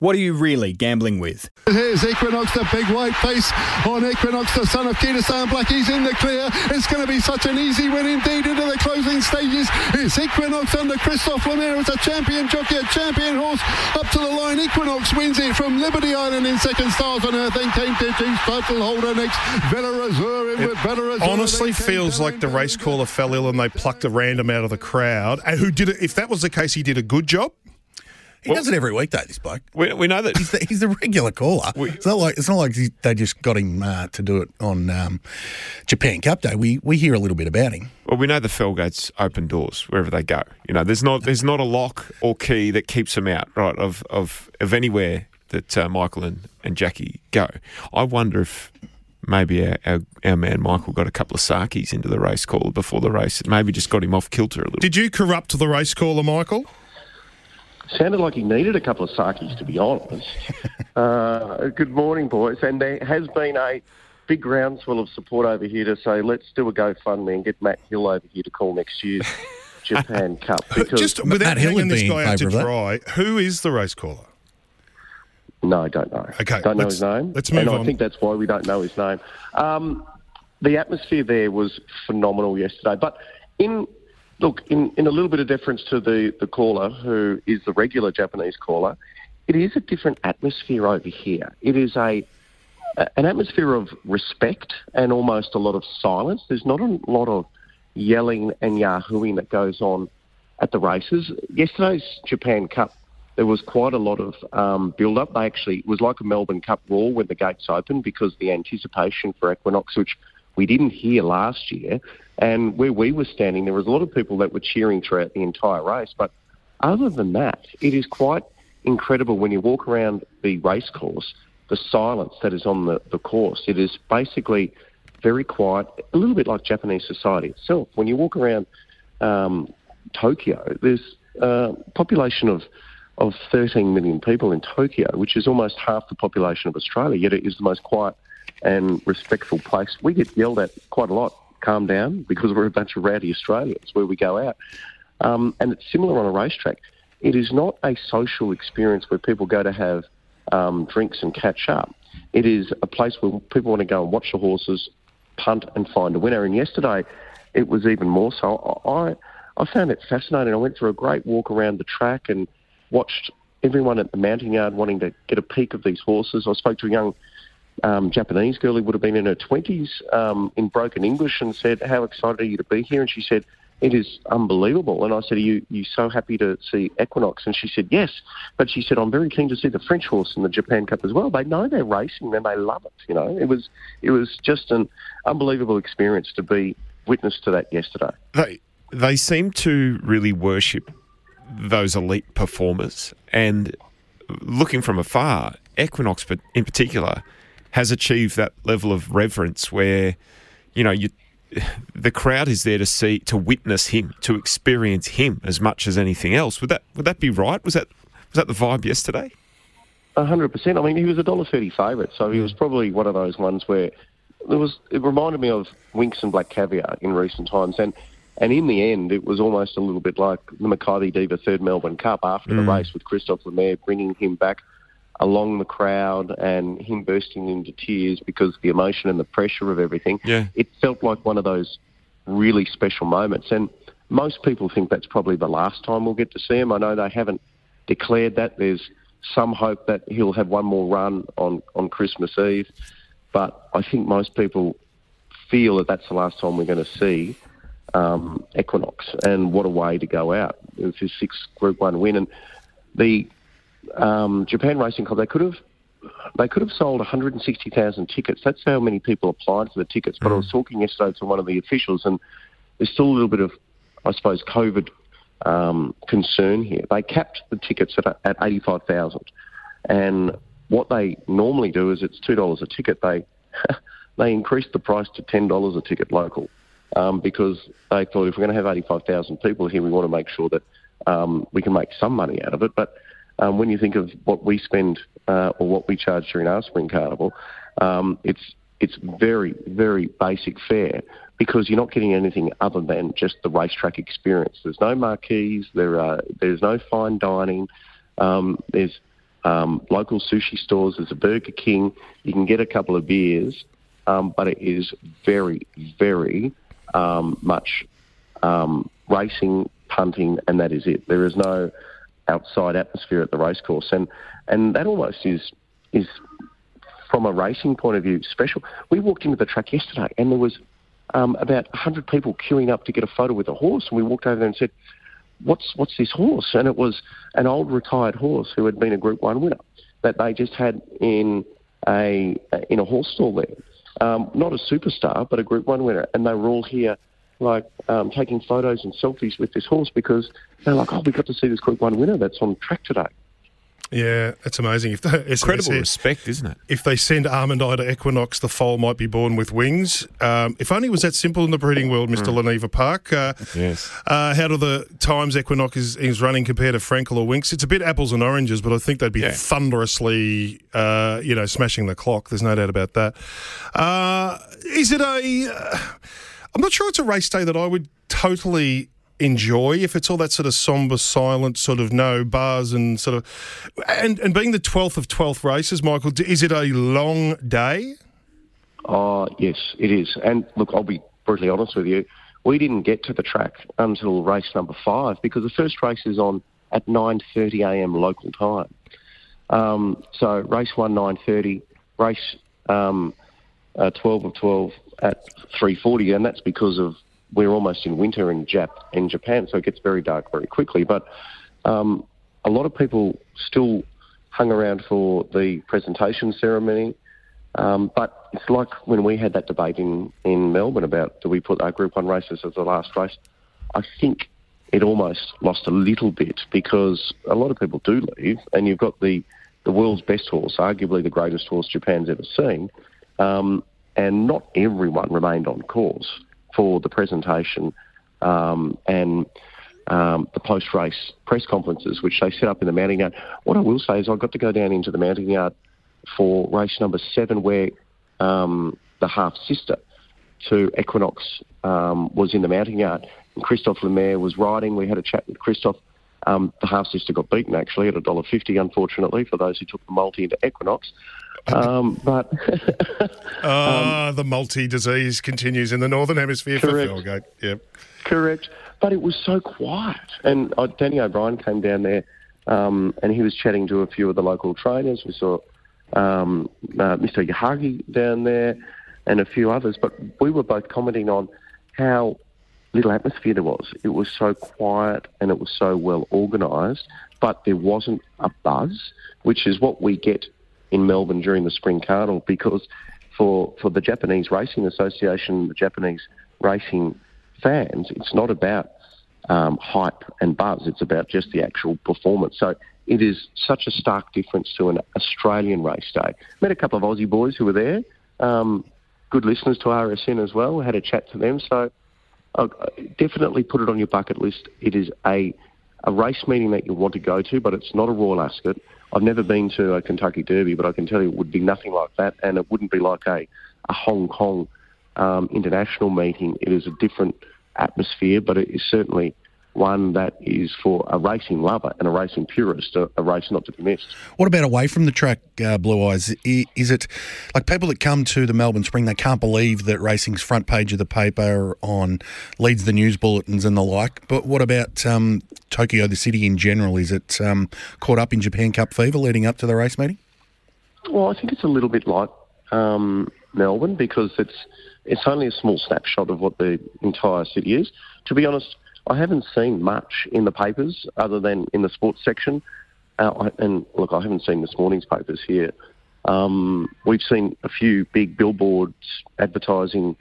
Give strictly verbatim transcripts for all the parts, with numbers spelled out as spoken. What are you really gambling with? Here's Equinox, the big white face on Equinox, the son of Kitasan Black. He's in the clear. It's going to be such an easy win indeed into the closing stages. It's Equinox under Christophe Lemaire. It's a champion jockey, a champion horse. Up to the line, Equinox wins it from Liberty Island in second. Stars on Earth, then came to King's title holder next. It honestly feels like the race caller fell ill and they plucked a random out of the crowd. And who did it? If that was the case, he did a good job. He well, does it every week, though, this bloke. We, we know that. He's the, he's the regular caller. We, it's not like it's not like they just got him uh, to do it on um, Japan Cup Day. We we hear a little bit about him. Well, we know the Felgates open doors wherever they go. You know, there's not there's not a lock or key that keeps them out, right, of of, of anywhere that uh, Michael and, and Jackie go. I wonder if maybe our, our, our man Michael got a couple of sakis into the race caller before the race. It maybe just got him off kilter a little. Did you corrupt the race caller, Michael? Sounded like he needed a couple of sakis, to be honest. Uh, good morning, boys. And there has been a big groundswell of support over here to say, let's do a GoFundMe and get Matt Hill over here to call next year's Japan Cup. Because just without bringing this guy out to dry, who is the race caller? No, I don't know. Okay, don't know his name. Let's move and on. I think that's why we don't know his name. Um, the atmosphere there was phenomenal yesterday. But in... Look, in, in a little bit of deference to the, the caller, who is the regular Japanese caller, it is a different atmosphere over here. It is a an atmosphere of respect and almost a lot of silence. There's not a lot of yelling and yahooing that goes on at the races. Yesterday's Japan Cup, there was quite a lot of um, build-up. They actually, it was like a Melbourne Cup roar when the gates opened because the anticipation for Equinox, which we didn't hear last year, and where we were standing, there was a lot of people that were cheering throughout the entire race. But other than that, it is quite incredible when you walk around the race course, the silence that is on the, the course. It is basically very quiet, a little bit like Japanese society itself. When you walk around um, Tokyo, there's a population of, of thirteen million people in Tokyo, which is almost half the population of Australia, yet it is the most quiet and respectful place. We get yelled at quite a lot, calm down, because we're a bunch of rowdy Australians where we go out. Um, and it's similar on a racetrack. It is not a social experience where people go to have um, drinks and catch up. It is a place where people want to go and watch the horses, punt and find a winner. And yesterday, it was even more so. I, I found it fascinating. I went for a great walk around the track and watched everyone at the mounting yard wanting to get a peek of these horses. I spoke to a young Um, Japanese girl who would have been in her twenties um, in broken English and said, how excited are you to be here? And she said, it is unbelievable. And I said, are you, you so happy to see Equinox? And she said, yes. But she said, I'm very keen to see the French horse in the Japan Cup as well. They know they're racing and they love it. You know, it was it was just an unbelievable experience to be witness to that yesterday. They, they seem to really worship those elite performers. And looking from afar, Equinox in particular has achieved that level of reverence where, you know, you, the crowd is there to see, to witness him, to experience him as much as anything else. Would that would that be right? Was that was that the vibe yesterday? A hundred percent. I mean, he was a dollar thirty favourite, so he was probably one of those ones where there was. It reminded me of Winx and Black Caviar in recent times, and and in the end, it was almost a little bit like the Macauley Diva third Melbourne Cup after mm. the race with Christophe Lemaire bringing him back along the crowd and him bursting into tears because the emotion and the pressure of everything. Yeah. It felt like one of those really special moments. And most people think that's probably the last time we'll get to see him. I know they haven't declared that. There's some hope that he'll have one more run on, on Christmas Eve. But I think most people feel that that's the last time we're going to see um, Equinox. And what a way to go out. It was his sixth Group one win. And the Um, Japan Racing Club, they could have they could have sold one hundred sixty thousand tickets. That's how many people applied for the tickets. But mm. I was talking yesterday to one of the officials, and there's still a little bit of, I suppose, COVID um, concern here. They capped the tickets at, at eighty-five thousand. And what they normally do is it's two dollars a ticket. They they increased the price to ten dollars a ticket local um, because they thought if we're going to have eighty-five thousand people here, we want to make sure that um, we can make some money out of it. But um, when you think of what we spend uh, or what we charge during our spring carnival, um, it's it's very, very basic fare, because you're not getting anything other than just the racetrack experience. There's no marquees, there are, there's no fine dining, um, there's um, local sushi stores, there's a Burger King, you can get a couple of beers, um, but it is very, very um, much um, racing, punting, and that is it. There is no outside atmosphere at the racecourse, and, and that almost is is... from a racing point of view, special. We walked into the track yesterday and there was um, about one hundred people queuing up to get a photo with a horse, and we walked over there and said, what's what's this horse? And it was an old retired horse who had been a Group one winner that they just had in a in a horse stall there. Um, not a superstar, but a Group one winner. And they were all here like um, taking photos and selfies with this horse, because they're like, oh, we got to see this Group one winner that's on track today. Yeah, it's amazing. If they, Incredible said, respect, isn't it? If they send Almond Eye to Equinox, the foal might be born with wings. Um, if only it was that simple in the breeding world, Mister Mm. Leneva Park. Uh, yes. Uh, how do the times Equinox is, is running compared to Frankel or Winx? It's a bit apples and oranges, but I think they'd be yeah. thunderously, uh, you know, smashing the clock. There's no doubt about that. Uh, is it a... Uh, I'm not sure it's a race day that I would totally... enjoy, if it's all that sort of somber, silent, sort of no bars and sort of... And, and being the twelfth of twelfth races, Michael, is it a long day? Oh, yes, it is. And look, I'll be brutally honest with you, we didn't get to the track until race number five, because the first race is on at nine thirty a m local time. Um, so race one, nine thirty, race um, uh, twelve of twelve at three forty, and that's because of we're almost in winter in Jap in Japan, so it gets very dark very quickly. But um, a lot of people still hung around for the presentation ceremony. Um, but it's like when we had that debate in, in Melbourne about do we put our Group one races as the last race. I think it almost lost a little bit, because a lot of people do leave, and you've got the, the world's best horse, arguably the greatest horse Japan's ever seen, um, and not everyone remained on course for the presentation um, and um, the post-race press conferences, which they set up in the mounting yard. What I will say is I got to go down into the mounting yard for race number seven, where um, the half-sister to Equinox um, was in the mounting yard, and Christophe Lemaire was riding. We had a chat with Christophe. Um, the half-sister got beaten, actually, at one dollar fifty, unfortunately, for those who took the multi into Equinox. Um, but ah, um, the multi disease continues in the Northern Hemisphere. Correct. For Felgate. Yep. Correct. But it was so quiet, and uh, Danny O'Brien came down there, um, and he was chatting to a few of the local trainers. We saw um, uh, Mister Yahagi down there, and a few others. But we were both commenting on how little atmosphere there was. It was so quiet, and it was so well organised, but there wasn't a buzz, which is what we get in Melbourne during the Spring Carnival, because for for the Japanese Racing Association, the Japanese racing fans, it's not about um, hype and buzz, it's about just the actual performance. So it is such a stark difference to an Australian race day. Met a couple of Aussie boys who were there, um, good listeners to R S N as well, had a chat to them, so I'll definitely put it on your bucket list. It is a, a race meeting that you want to go to, but it's not a Royal Ascot. I've never been to a Kentucky Derby, but I can tell you it would be nothing like that, and it wouldn't be like a, a Hong Kong um, international meeting. It is a different atmosphere, but it is certainly one that is for a racing lover and a racing purist, a, a race not to be missed. What about away from the track, uh, Blue Eyes? Is, is it like people that come to the Melbourne Spring, they can't believe that racing's front page of the paper on leads the news bulletins and the like, but what about um, Tokyo, the city in general? Is it um, caught up in Japan Cup fever leading up to the race meeting? Well, I think it's a little bit like um, Melbourne, because it's, it's only a small snapshot of what the entire city is. To be honest, I haven't seen much in the papers other than in the sports section. Uh, and look, I haven't seen this morning's papers here. Um, we've seen a few big billboards advertising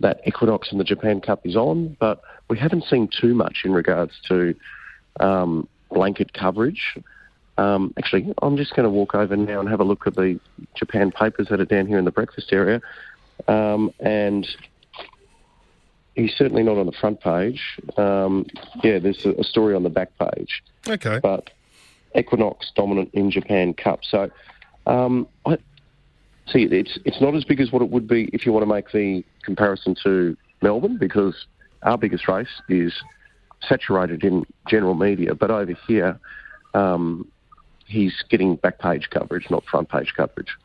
that Equinox and the Japan Cup is on, but we haven't seen too much in regards to um, blanket coverage. Um, actually, I'm just going to walk over now and have a look at the Japan papers that are down here in the breakfast area. Um, and... He's certainly not on the front page. Um, yeah, there's a, a story on the back page. Okay. But Equinox dominant in Japan Cup. So, um, I see it's it's not as big as what it would be if you want to make the comparison to Melbourne, because our biggest race is saturated in general media. But over here, um, he's getting back page coverage, not front page coverage.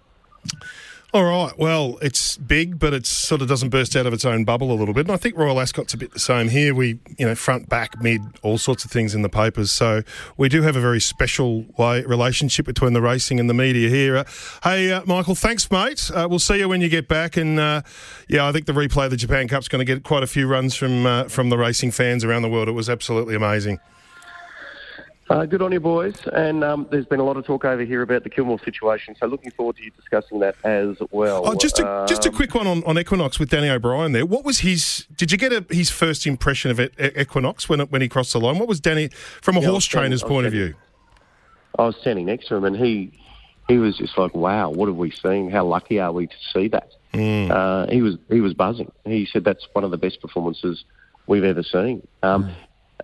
All right, well, it's big, but it sort of doesn't burst out of its own bubble a little bit. And I think Royal Ascot's a bit the same here. We, you know, front, back, mid, all sorts of things in the papers. So we do have a very special way, relationship between the racing and the media here. Uh, hey, uh, Michael, thanks, mate. Uh, we'll see you when you get back. And, uh, yeah, I think the replay of the Japan Cup's going to get quite a few runs from uh, from the racing fans around the world. It was absolutely amazing. Uh, good on you, boys. And um, there's been a lot of talk over here about the Kilmore situation, so looking forward to you discussing that as well. Oh, just a, um, just a quick one on, on Equinox with Danny O'Brien there. What was his... Did you get a, his first impression of Equinox when it, when he crossed the line? What was Danny... From a yeah, horse trainer's standing, point standing, of view? I was standing next to him, and he he was just like, wow, what have we seen? How lucky are we to see that? Mm. Uh, he was he was buzzing. He said that's one of the best performances we've ever seen. Um, mm.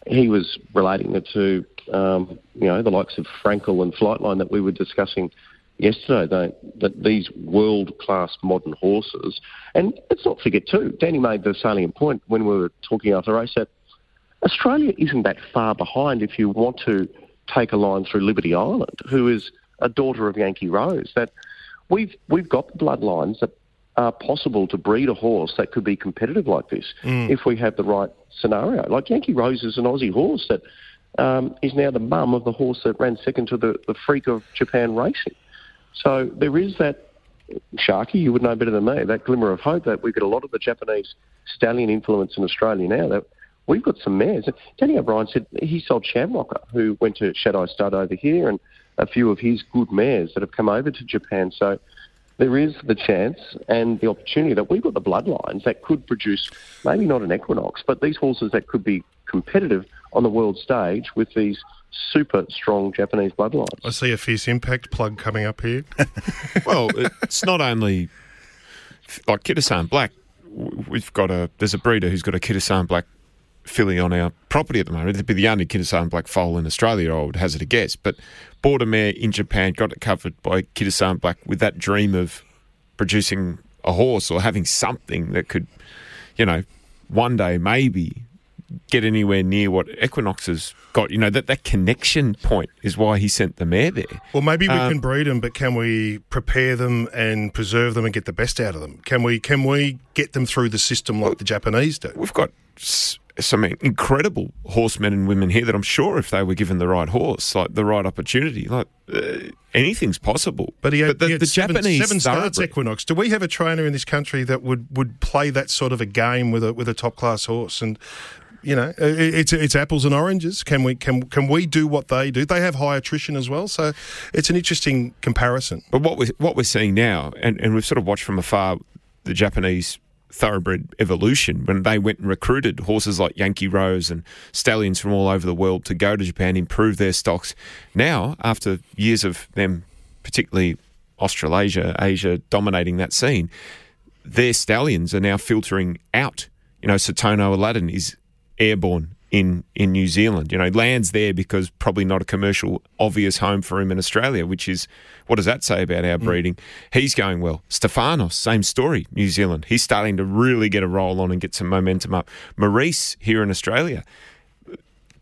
He was relating it to... Um, you know, the likes of Frankel and Flightline that we were discussing yesterday, they, that these world-class modern horses, and let's not forget too, Danny made the salient point when we were talking after the race that Australia isn't that far behind if you want to take a line through Liberty Island, who is a daughter of Yankee Rose, that we've, we've got the bloodlines that are possible to breed a horse that could be competitive like this mm. if we have the right scenario. Like Yankee Rose is an Aussie horse that... Um, is now the mum of the horse that ran second to the, the freak of Japan Racing. So there is that, Sharky, you would know better than me, that glimmer of hope that we've got a lot of the Japanese stallion influence in Australia now, that we've got some mares. Danny O'Brien said he sold Shamrocker, who went to Shaddai Stud over here, and a few of his good mares that have come over to Japan. So there is the chance and the opportunity that we've got the bloodlines that could produce, maybe not an Equinox, but these horses that could be competitive on the world stage with these super strong Japanese bloodlines. I see a fierce impact plug coming up here. Well, it's not only like Kitasan Black. We've got a there's a breeder who's got a Kitasan Black filly on our property at the moment. It'd be the only Kitasan Black foal in Australia, I would hazard a guess. But Border Mare in Japan got it covered by Kitasan Black with that dream of producing a horse or having something that could, you know, one day maybe get anywhere near what Equinox has got. You know, that, that connection point is why he sent the mare there. Well, maybe we um, can breed them, but can we prepare them and preserve them and get the best out of them? Can we Can we get them through the system like well, the Japanese do? We've got some incredible horsemen and women here that I'm sure if they were given the right horse, like the right opportunity, like uh, anything's possible. But he had, but the, he had the seven, Japanese seven starts Equinox. Do we have a trainer in this country that would, would play that sort of a game with a with a top class horse? And you know, it's it's apples and oranges. Can we can can we do what they do? They have high attrition as well, so it's an interesting comparison. But what we what we're seeing now, and, and we've sort of watched from afar the Japanese thoroughbred evolution when they went and recruited horses like Yankee Rose and stallions from all over the world to go to Japan, improve their stocks. Now, after years of them, particularly Australasia, Asia dominating that scene, their stallions are now filtering out. You know, Satono Aladdin is airborne in, in New Zealand. You know, lands there because probably not a commercial obvious home for him in Australia, which is, what does that say about our mm. breeding? He's going well. Stefanos, same story, New Zealand. He's starting to really get a roll on and get some momentum up. Maurice here in Australia.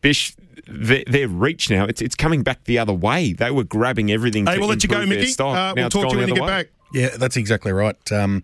Bish, their, their reach now, it's, it's coming back the other way. They were grabbing everything hey, to we'll let you go, Mickey. Uh, we'll talk to you when you get way. back. Yeah, that's exactly right. Um,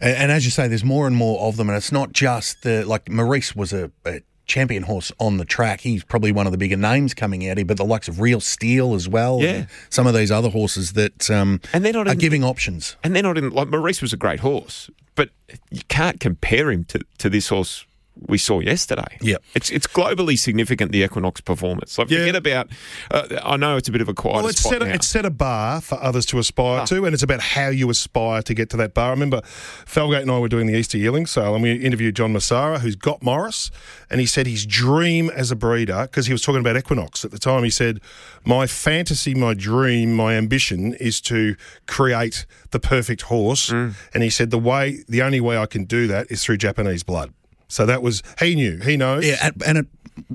and, and as you say, there's more and more of them, and it's not just the, like, Maurice was a, a champion horse on the track. He's probably one of the bigger names coming out here, but the likes of Real Steel as well. Yeah. And some of these other horses that um, and they're not are in, giving options. And they're not in, like, Maurice was a great horse, but you can't compare him to, to this horse we saw yesterday. Yeah, it's it's globally significant, the Equinox performance. Like, yeah. Forget about. Uh, I know it's a bit of a quiet. Well, it's spot set. A, now. It's set a bar for others to aspire ah. to, and it's about how you aspire to get to that bar. I remember Felgate and I were doing the Easter yearling sale, and we interviewed John Massara, who's got Maurice, and he said his dream as a breeder, because he was talking about Equinox at the time. He said, "My fantasy, my dream, my ambition is to create the perfect horse," mm. and he said the way, the only way I can do that is through Japanese blood. So that was, he knew, he knows. Yeah, at, and at,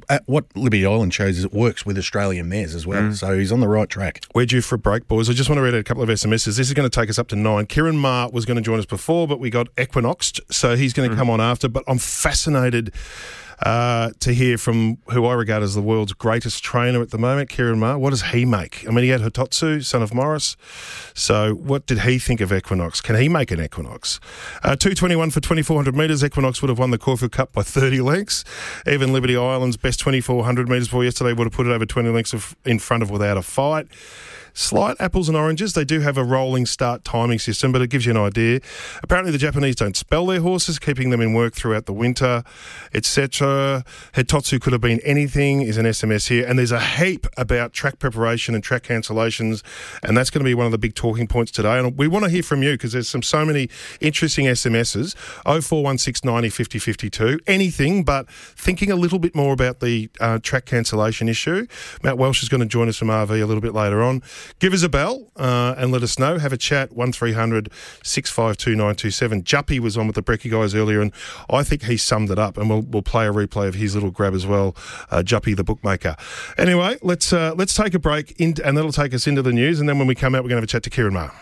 at what Liberty Island shows is it works with Australian mares as well. Mm. So he's on the right track. We're due for a break, boys. I just want to read out a couple of S M Ses. This is going to take us up to nine. Kieran Ma was going to join us before, but we got Equinoxed, so he's going to mm. come on after. But I'm fascinated uh, to hear from who I regard as the world's greatest trainer at the moment, Kieran Ma. What does he make? I mean, he had Hototsu, son of Maurice. So what did he think of Equinox? Can he make an Equinox? Uh, two twenty-one for twenty-four hundred metres. Equinox would have won the Caulfield Cup by thirty lengths. Even Liberty Island's best twenty-four hundred metres for yesterday would have put it over twenty lengths of, in front of without a fight. Slight apples and oranges. They do have a rolling start timing system, but it gives you an idea. Apparently the Japanese don't spell their horses, keeping them in work throughout the winter, et cetera. Hototsu could have been anything is an S M S here. And there's a heap about track preparation and track cancellations, and that's going to be one of the big talking points today. And we want to hear from you because there's some so many interesting S M Ses. oh four one six, nine oh, five oh five two. Anything but thinking a little bit more about the uh, track cancellation issue. Matt Welsh is going to join us from R V a little bit later on. Give us a bell uh, and let us know. Have a chat, one three hundred, six five two, nine two seven. Juppie was on with the Brekkie guys earlier, and I think he summed it up, and we'll we'll play a replay of his little grab as well, uh, Juppie the bookmaker. Anyway, let's uh, let's take a break, in, and that'll take us into the news, and then when we come out, we're going to have a chat to Kieran Ma.